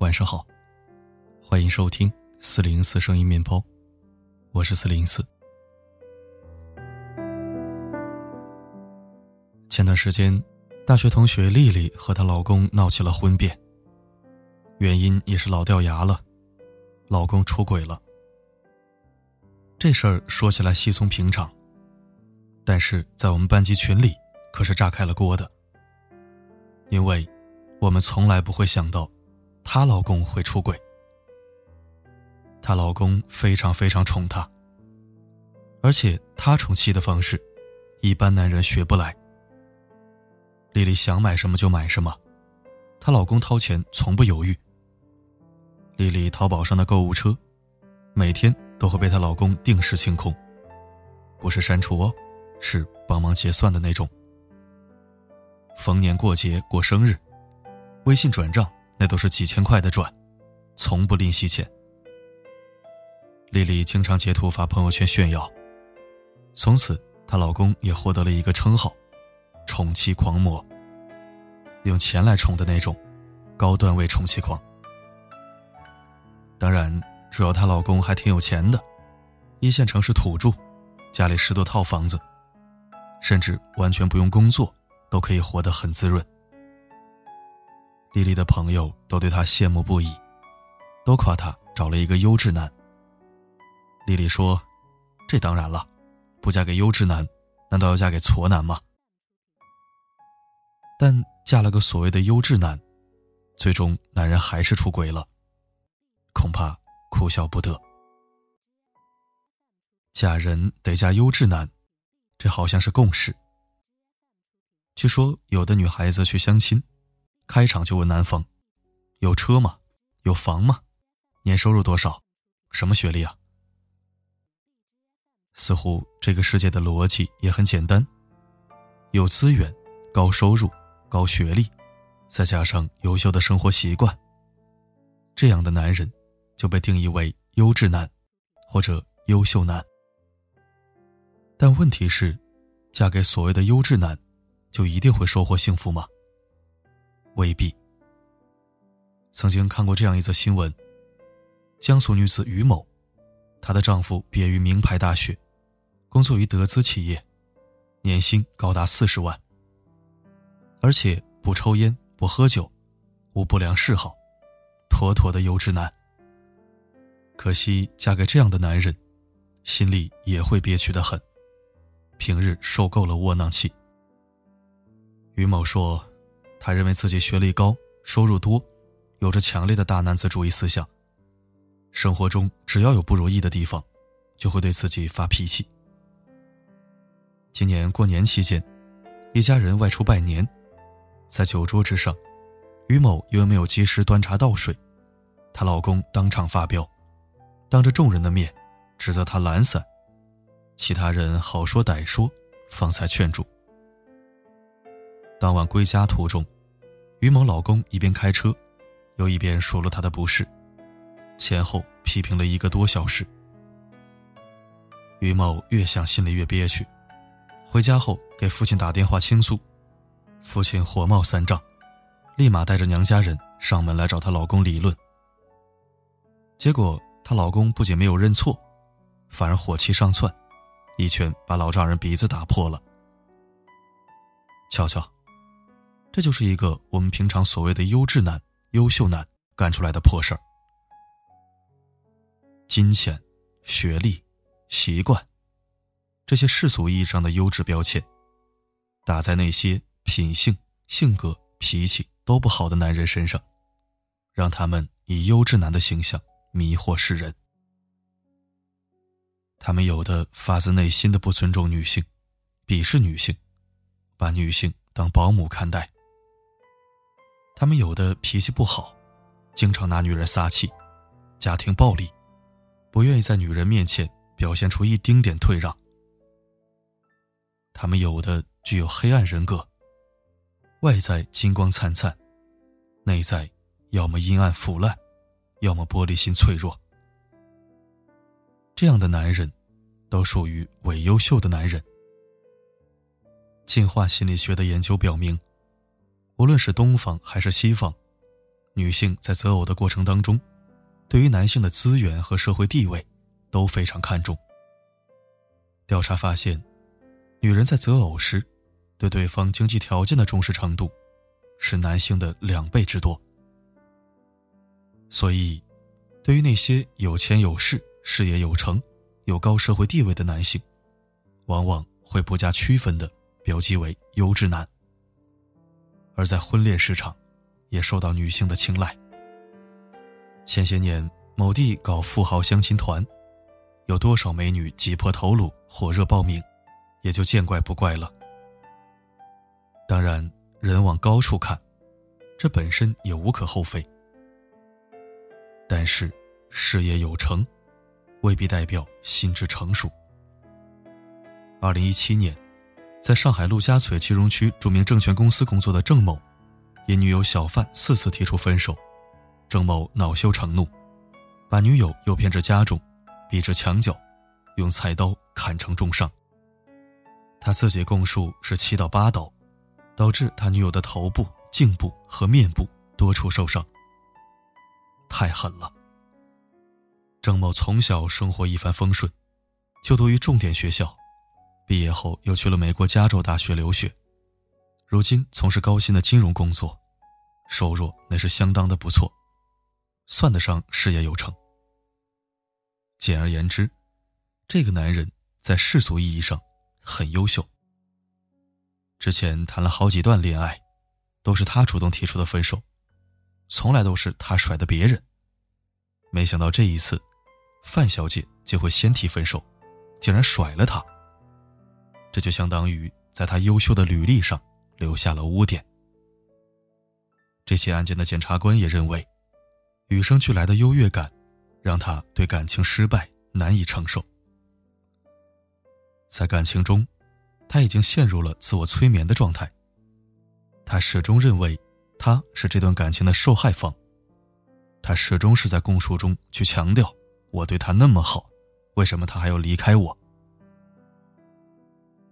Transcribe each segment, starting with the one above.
晚上好，欢迎收听4004声音面包，我是4004。前段时间，大学同学丽丽和她老公闹起了婚变，原因也是老掉牙了，老公出轨了。这事儿说起来稀松平常，但是在我们班级群里可是炸开了锅的，因为我们从来不会想到她老公会出轨。她老公非常非常宠她，而且她宠妻的方式一般男人学不来。丽丽想买什么就买什么，她老公掏钱从不犹豫。丽丽淘宝上的购物车每天都会被她老公定时清空，不是删除哦，是帮忙结算的那种。逢年过节过生日，微信转账那都是几千块的转，从不吝惜钱。丽丽经常截图发朋友圈炫耀，从此她老公也获得了一个称号，宠妻狂魔，用钱来宠的那种高段位宠妻狂。当然主要她老公还挺有钱的，一线城市土著，家里10多套房子，甚至完全不用工作都可以活得很滋润。丽丽的朋友都对她羡慕不已，都夸她找了一个优质男。丽丽说，这当然了，不嫁给优质男难道要嫁给矬男吗？但嫁了个所谓的优质男，最终男人还是出轨了，恐怕哭笑不得。嫁人得嫁优质男，这好像是共识。据说有的女孩子去相亲，开场就问男方，有车吗？有房吗？年收入多少？什么学历啊？似乎这个世界的逻辑也很简单，有资源、高收入、高学历，再加上优秀的生活习惯，这样的男人就被定义为优质男或者优秀男。但问题是，嫁给所谓的优质男就一定会收获幸福吗？未必。曾经看过这样一则新闻，江苏女子于某，她的丈夫毕业于名牌大学，工作于德资企业，年薪高达40万，而且不抽烟不喝酒，无不良嗜好，妥妥的优质男。可惜嫁给这样的男人，心里也会憋屈得很，平日受够了窝囊气。于某说，他认为自己学历高，收入多，有着强烈的大男子主义思想，生活中只要有不如意的地方，就会对自己发脾气。今年过年期间，一家人外出拜年，在酒桌之上，于某因为没有及时端茶倒水，她老公当场发飙，当着众人的面指责她懒散，其他人好说歹说，方才劝住。当晚归家途中，于某老公一边开车，又一边数落她的不是，前后批评了1个多小时。于某越想心里越憋屈，回家后给父亲打电话倾诉，父亲火冒三丈，立马带着娘家人上门来找她老公理论。结果她老公不仅没有认错，反而火气上窜，一拳把老丈人鼻子打破了。瞧瞧，这就是一个我们平常所谓的优质男、优秀男干出来的破事儿。金钱、学历、习惯，这些世俗意义上的优质标签，打在那些品性、性格、脾气都不好的男人身上，让他们以优质男的形象迷惑世人。他们有的发自内心的不尊重女性，鄙视女性，把女性当保姆看待。他们有的脾气不好，经常拿女人撒气，家庭暴力，不愿意在女人面前表现出一丁点退让。他们有的具有黑暗人格，外在金光灿灿，内在要么阴暗腐烂，要么玻璃心脆弱。这样的男人都属于伪优秀的男人。进化心理学的研究表明，无论是东方还是西方，女性在择偶的过程当中，对于男性的资源和社会地位都非常看重。调查发现，女人在择偶时对对方经济条件的重视程度是男性的2倍之多。所以，对于那些有钱有势、事业有成、有高社会地位的男性，往往会不加区分地标记为优质男。而在婚恋市场也受到女性的青睐。前些年某地搞富豪相亲团，有多少美女挤破头颅火热报名，也就见怪不怪了。当然，人往高处看，这本身也无可厚非。但是事业有成未必代表心智成熟。2017年，在上海陆家嘴金融区著名证券公司工作的郑某，因女友小范4次提出分手，郑某恼羞成怒，把女友诱骗至家中，逼至墙角，用菜刀砍成重伤。他自己供述是7到8刀，导致他女友的头部、颈部和面部多处受伤。太狠了。郑某从小生活一帆风顺，就读于重点学校，毕业后又去了美国加州大学留学，如今从事高薪的金融工作，收入那是相当的不错，算得上事业有成。简而言之，这个男人在世俗意义上很优秀。之前谈了好几段恋爱，都是他主动提出的分手，从来都是他甩的别人。没想到这一次，范小姐就会先提分手，竟然甩了他。这就相当于在他优秀的履历上留下了污点。这起案件的检察官也认为，与生俱来的优越感让他对感情失败难以承受。在感情中，他已经陷入了自我催眠的状态。他始终认为他是这段感情的受害方，他始终是在供述中去强调，我对他那么好，为什么他还要离开我？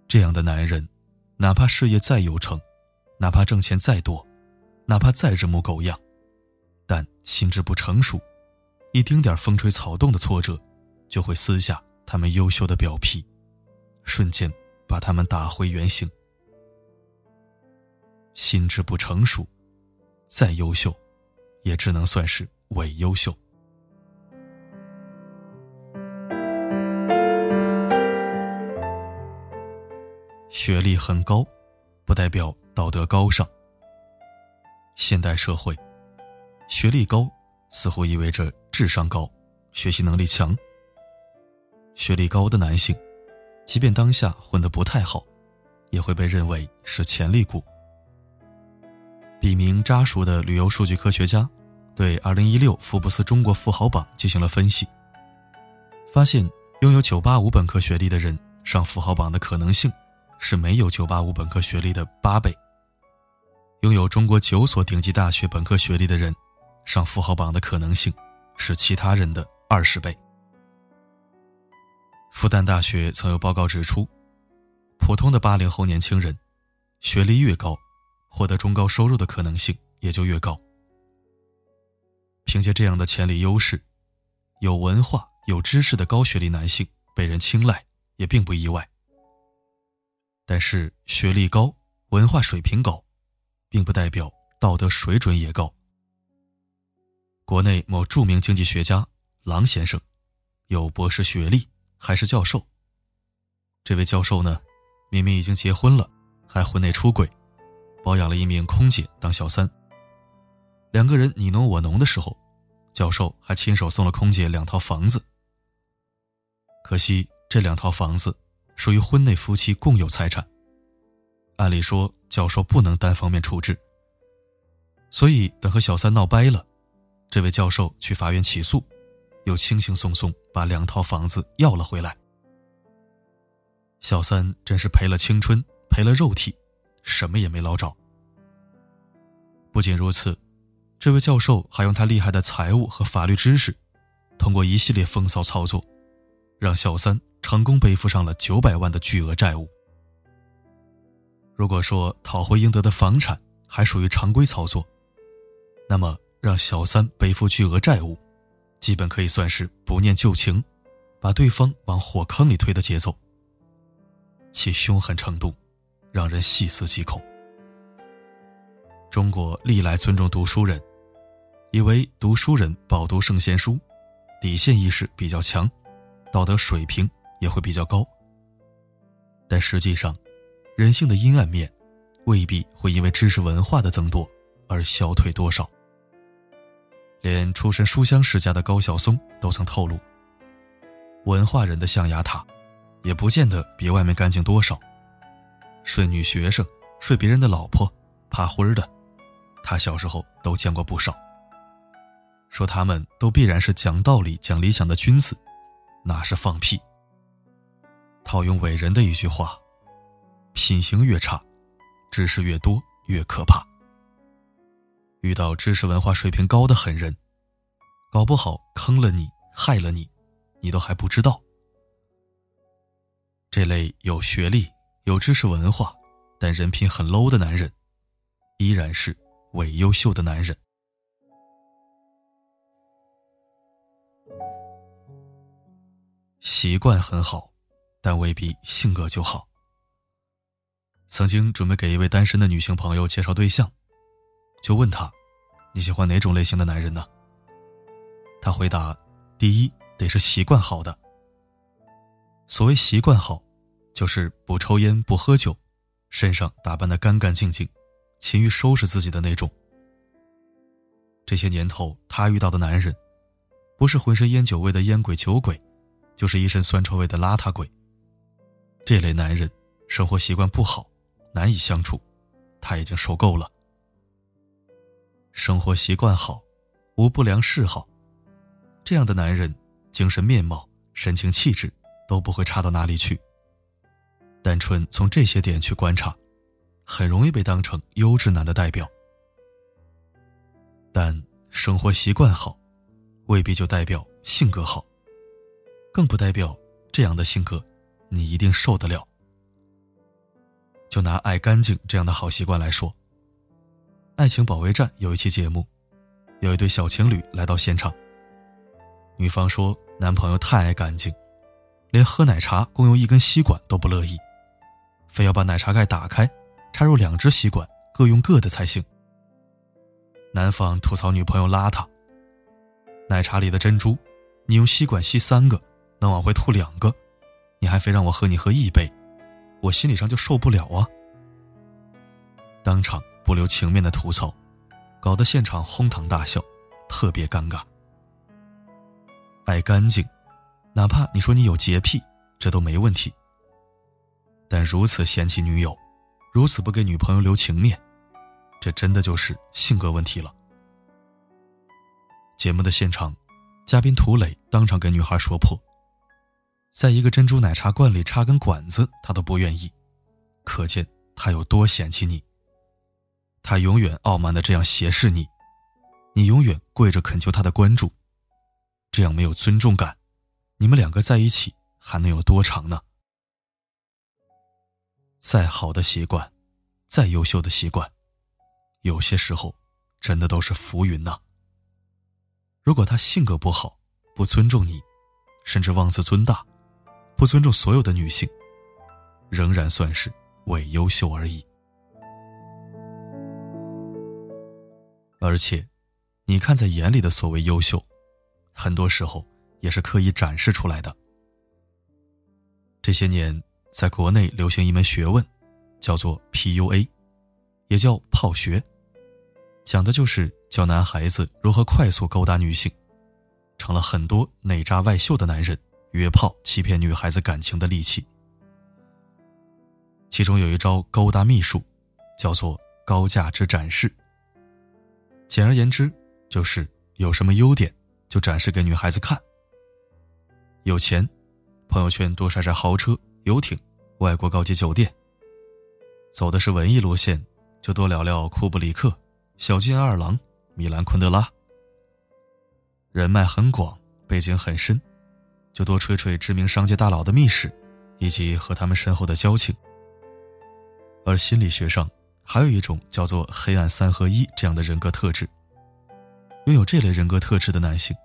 这样的男人，哪怕事业再有成，哪怕挣钱再多，哪怕再人模狗样，但心智不成熟，一丁点风吹草动的挫折就会撕下他们优秀的表皮，瞬间把他们打回原形。心智不成熟，再优秀也只能算是伪优秀。学历很高不代表道德高尚。现代社会，学历高似乎意味着智商高，学习能力强。学历高的男性，即便当下混得不太好，也会被认为是潜力股。笔名渣叔的旅游数据科学家对2016福布斯中国富豪榜进行了分析，发现拥有985本科学历的人上富豪榜的可能性是没有985本科学历的8倍，拥有中国9所顶级大学本科学历的人上富豪榜的可能性是其他人的20倍。复旦大学曾有报告指出，普通的80后年轻人，学历越高，获得中高收入的可能性也就越高。凭借这样的潜力优势，有文化、有知识的高学历男性被人青睐也并不意外。但是学历高、文化水平高，并不代表道德水准也高。国内某著名经济学家郎先生，有博士学历，还是教授。这位教授呢，明明已经结婚了，还婚内出轨，包养了一名空姐当小三。两个人你侬我侬的时候，教授还亲手送了空姐2套房子。可惜这2套房子属于婚内夫妻共有财产，按理说教授不能单方面处置，所以等和小三闹掰了，这位教授去法院起诉，又轻轻松松把2套房子要了回来。小三真是赔了青春，赔了肉体，什么也没捞着。不仅如此，这位教授还用他厉害的财务和法律知识，通过一系列风骚操作，让小三成功背负上了900万的巨额债务。如果说讨回应得的房产还属于常规操作，那么让小三背负巨额债务，基本可以算是不念旧情，把对方往火坑里推的节奏，其凶狠程度让人细思极恐。中国历来尊重读书人，以为读书人饱读圣贤书，底线意识比较强，道德水平也会比较高。但实际上，人性的阴暗面未必会因为知识文化的增多而消退多少。连出身书香世家的高晓松都曾透露，文化人的象牙塔也不见得比外面干净多少。睡女学生，睡别人的老婆，爬灰儿的，他小时候都见过不少。说他们都必然是讲道理讲理想的君子，哪是放屁。套用伟人的一句话，品行越差，知识越多越可怕。遇到知识文化水平高的狠人，搞不好坑了你，害了你，你都还不知道。这类有学历有知识文化但人品很 low 的男人，依然是伪优秀的男人。习惯很好，但未必性格就好。曾经准备给一位单身的女性朋友介绍对象，就问她，你喜欢哪种类型的男人呢？她回答，第一得是习惯好的。所谓习惯好，就是不抽烟不喝酒，身上打扮得干干净净，勤于收拾自己的那种。这些年头她遇到的男人，不是浑身烟酒味的烟鬼酒鬼，就是一身酸臭味的邋遢鬼。这类男人生活习惯不好，难以相处，他已经受够了。生活习惯好，无不良嗜好，这样的男人精神面貌神情气质都不会差到哪里去。单纯从这些点去观察，很容易被当成优质男的代表。但生活习惯好未必就代表性格好，更不代表这样的性格你一定受得了。就拿爱干净这样的好习惯来说，爱情保卫战有一期节目，有一对小情侣来到现场，女方说男朋友太爱干净，连喝奶茶共用一根吸管都不乐意，非要把奶茶盖打开插入两只吸管各用各的才行。男方吐槽女朋友邋遢，奶茶里的珍珠你用吸管吸3个能往回吐2个，你还非让我和你喝1杯，我心理上就受不了啊。当场不留情面的吐槽，搞得现场哄堂大笑，特别尴尬。爱干净，哪怕你说你有洁癖，这都没问题。但如此嫌弃女友，如此不给女朋友留情面，这真的就是性格问题了。节目的现场，嘉宾涂磊当场给女孩说破，在一个珍珠奶茶罐里插根管子他都不愿意，可见他有多嫌弃你。他永远傲慢地这样斜视你，你永远跪着恳求他的关注，这样没有尊重感，你们2个在一起还能有多长呢？再好的习惯，再优秀的习惯，有些时候真的都是浮云呐。如果他性格不好，不尊重你，甚至妄自尊大，不尊重所有的女性，仍然算是伪优秀而已。而且你看在眼里的所谓优秀，很多时候也是刻意展示出来的。这些年在国内流行一门学问，叫做 PUA， 也叫泡学，讲的就是教男孩子如何快速勾搭女性，成了很多内渣外秀的男人约炮欺骗女孩子感情的利器。其中有一招勾搭秘术，叫做高价值展示。简而言之，就是有什么优点就展示给女孩子看。有钱，朋友圈多晒晒豪车游艇外国高级酒店；走的是文艺路线，就多聊聊库布里克、小津安二郎、米兰昆德拉。人脉很广，背景很深，就多吹吹知名商界大佬的秘史，以及和他们身后的交情。而心理学上还有一种叫做黑暗3合1这样的人格特质，拥有这类人格特质的男性，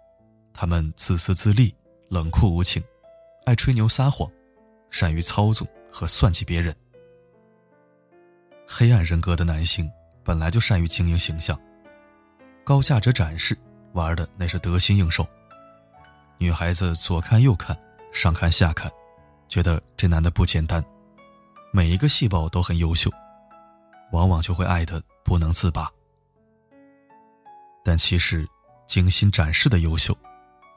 他们自私自利、冷酷无情，爱吹牛撒谎，善于操纵和算计别人。黑暗人格的男性本来就善于经营形象，高价值展示玩的那是得心应手，女孩子左看右看，上看下看，觉得这男的不简单，每一个细胞都很优秀，往往就会爱得不能自拔。但其实精心展示的优秀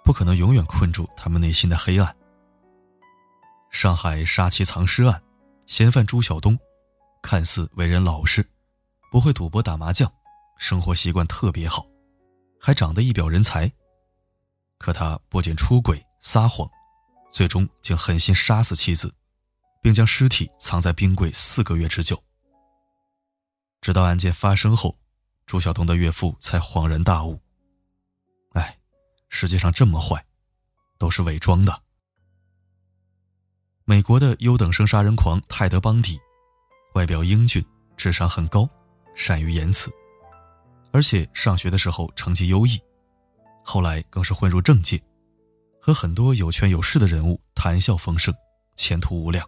不可能永远困住他们内心的黑暗。上海杀妻藏尸案，嫌犯朱晓东看似为人老实，不会赌博打麻将，生活习惯特别好，还长得一表人才，可他不仅出轨撒谎，最终竟狠心杀死妻子，并将尸体藏在冰柜4个月之久。直到案件发生后，朱晓东的岳父才恍然大悟，哎，世界上这么坏都是伪装的。美国的优等生杀人狂泰德·邦迪，外表英俊，智商很高，善于言辞，而且上学的时候成绩优异，后来更是混入政界，和很多有权有势的人物谈笑风生，前途无量。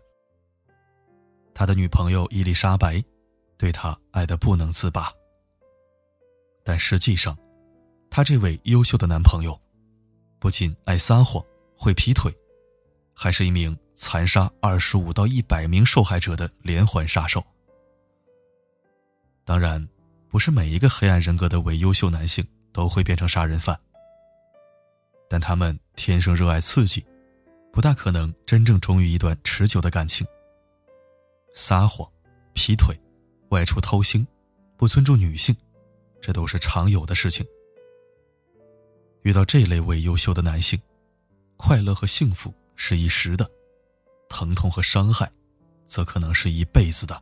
他的女朋友伊丽莎白对他爱得不能自拔，但实际上他这位优秀的男朋友不仅爱撒谎，会劈腿，还是一名残杀25到100名受害者的连环杀手。当然，不是每一个黑暗人格的伪优秀男性都会变成杀人犯，但他们天生热爱刺激，不大可能真正忠于一段持久的感情。撒谎、劈腿、外出偷腥、不尊重女性，这都是常有的事情。遇到这类伪优秀的男性，快乐和幸福是一时的，疼痛和伤害则可能是一辈子的。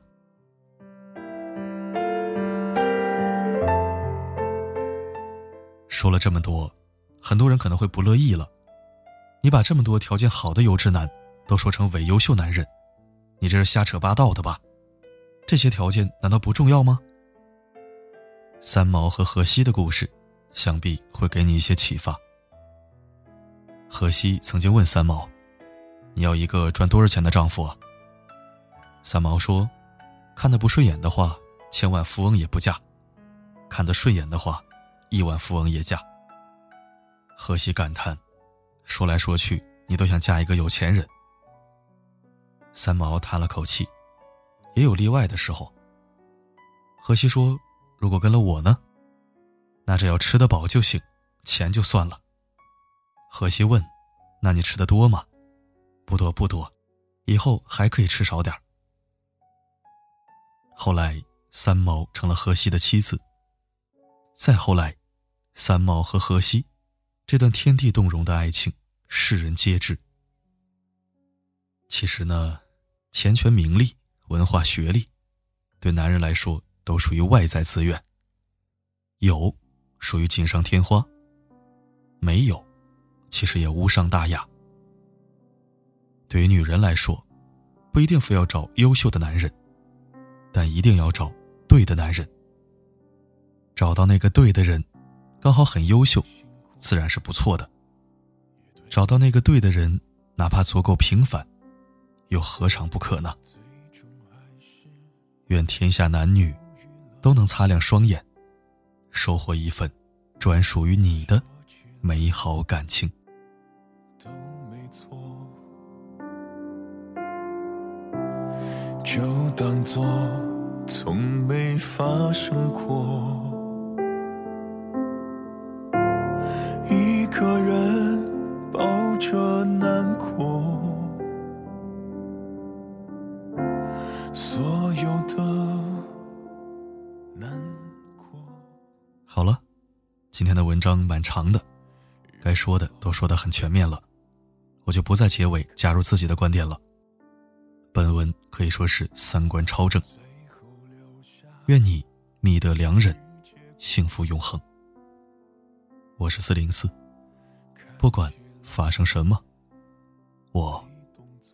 说了这么多，很多人可能会不乐意了，你把这么多条件好的优质男都说成伪优秀男人，你这是瞎扯八道的吧？这些条件难道不重要吗？三毛和荷西的故事想必会给你一些启发。荷西曾经问三毛，你要一个赚多少钱的丈夫啊？三毛说，看得不顺眼的话，千万富翁也不嫁，看得顺眼的话，亿万富翁也嫁。荷西感叹，说来说去你都想嫁一个有钱人。三毛叹了口气，也有例外的时候。荷西说，如果跟了我呢？那只要吃得饱就行，钱就算了。荷西问，那你吃得多吗？不多不多，以后还可以吃少点。后来三毛成了荷西的妻子，再后来三毛和荷西这段天地动容的爱情世人皆知。其实呢，钱权名利、文化学历对男人来说都属于外在资源，有属于锦上添花，没有其实也无伤大雅。对于女人来说，不一定非要找优秀的男人，但一定要找对的男人。找到那个对的人，刚好很优秀，自然是不错的。找到那个对的人，哪怕足够平凡，又何尝不可呢？愿天下男女都能擦亮双眼，收获一份专属于你的美好感情。都没错，就当作从没发生过。一个人抱着难过，所有的难过。好了，今天的文章蛮长的，该说的都说得很全面了，我就不在结尾加入自己的观点了。本文可以说是三观超正，愿你觅得良人，幸福永恒。我是404，不管发生什么，我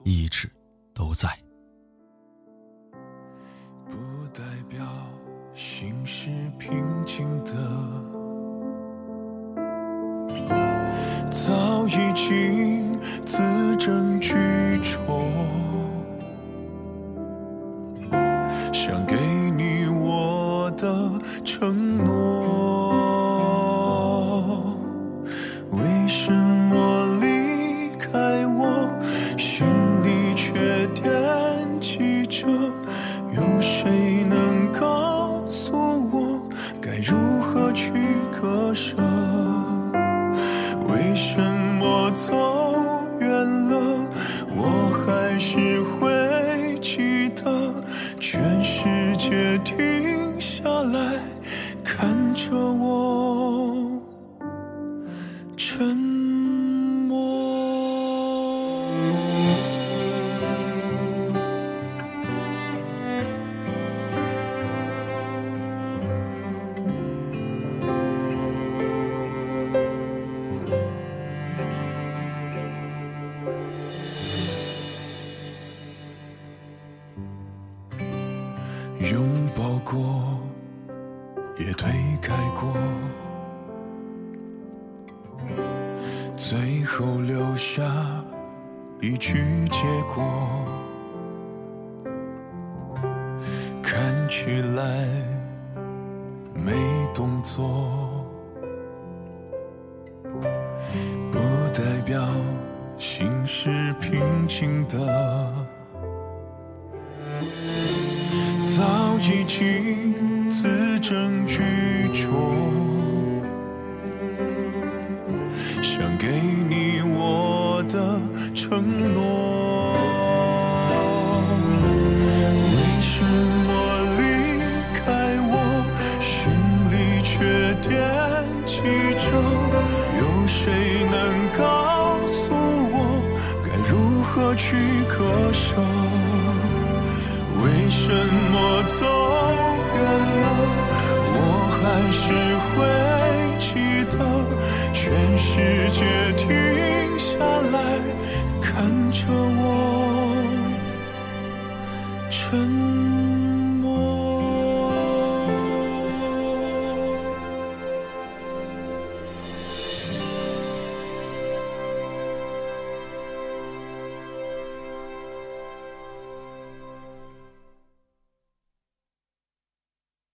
一直都在。不代表心是平静的，早已经字正句拙，想给你我的承诺，为什么离开我，心里却惦记着？有谁能告诉我，该如何去割舍？为什么走远了，我还是会记得？全世界停下来看着我沉默。拥抱过，也推开过，最后留下一句结果，看起来没动作，不代表心是平静的。早已经字正句拙，想给你我的承诺，为什么离开我，心里却惦记着？有谁能告诉我，该如何去割舍？为什么走远了，我还是会记得？全世界停下来看着我沉默。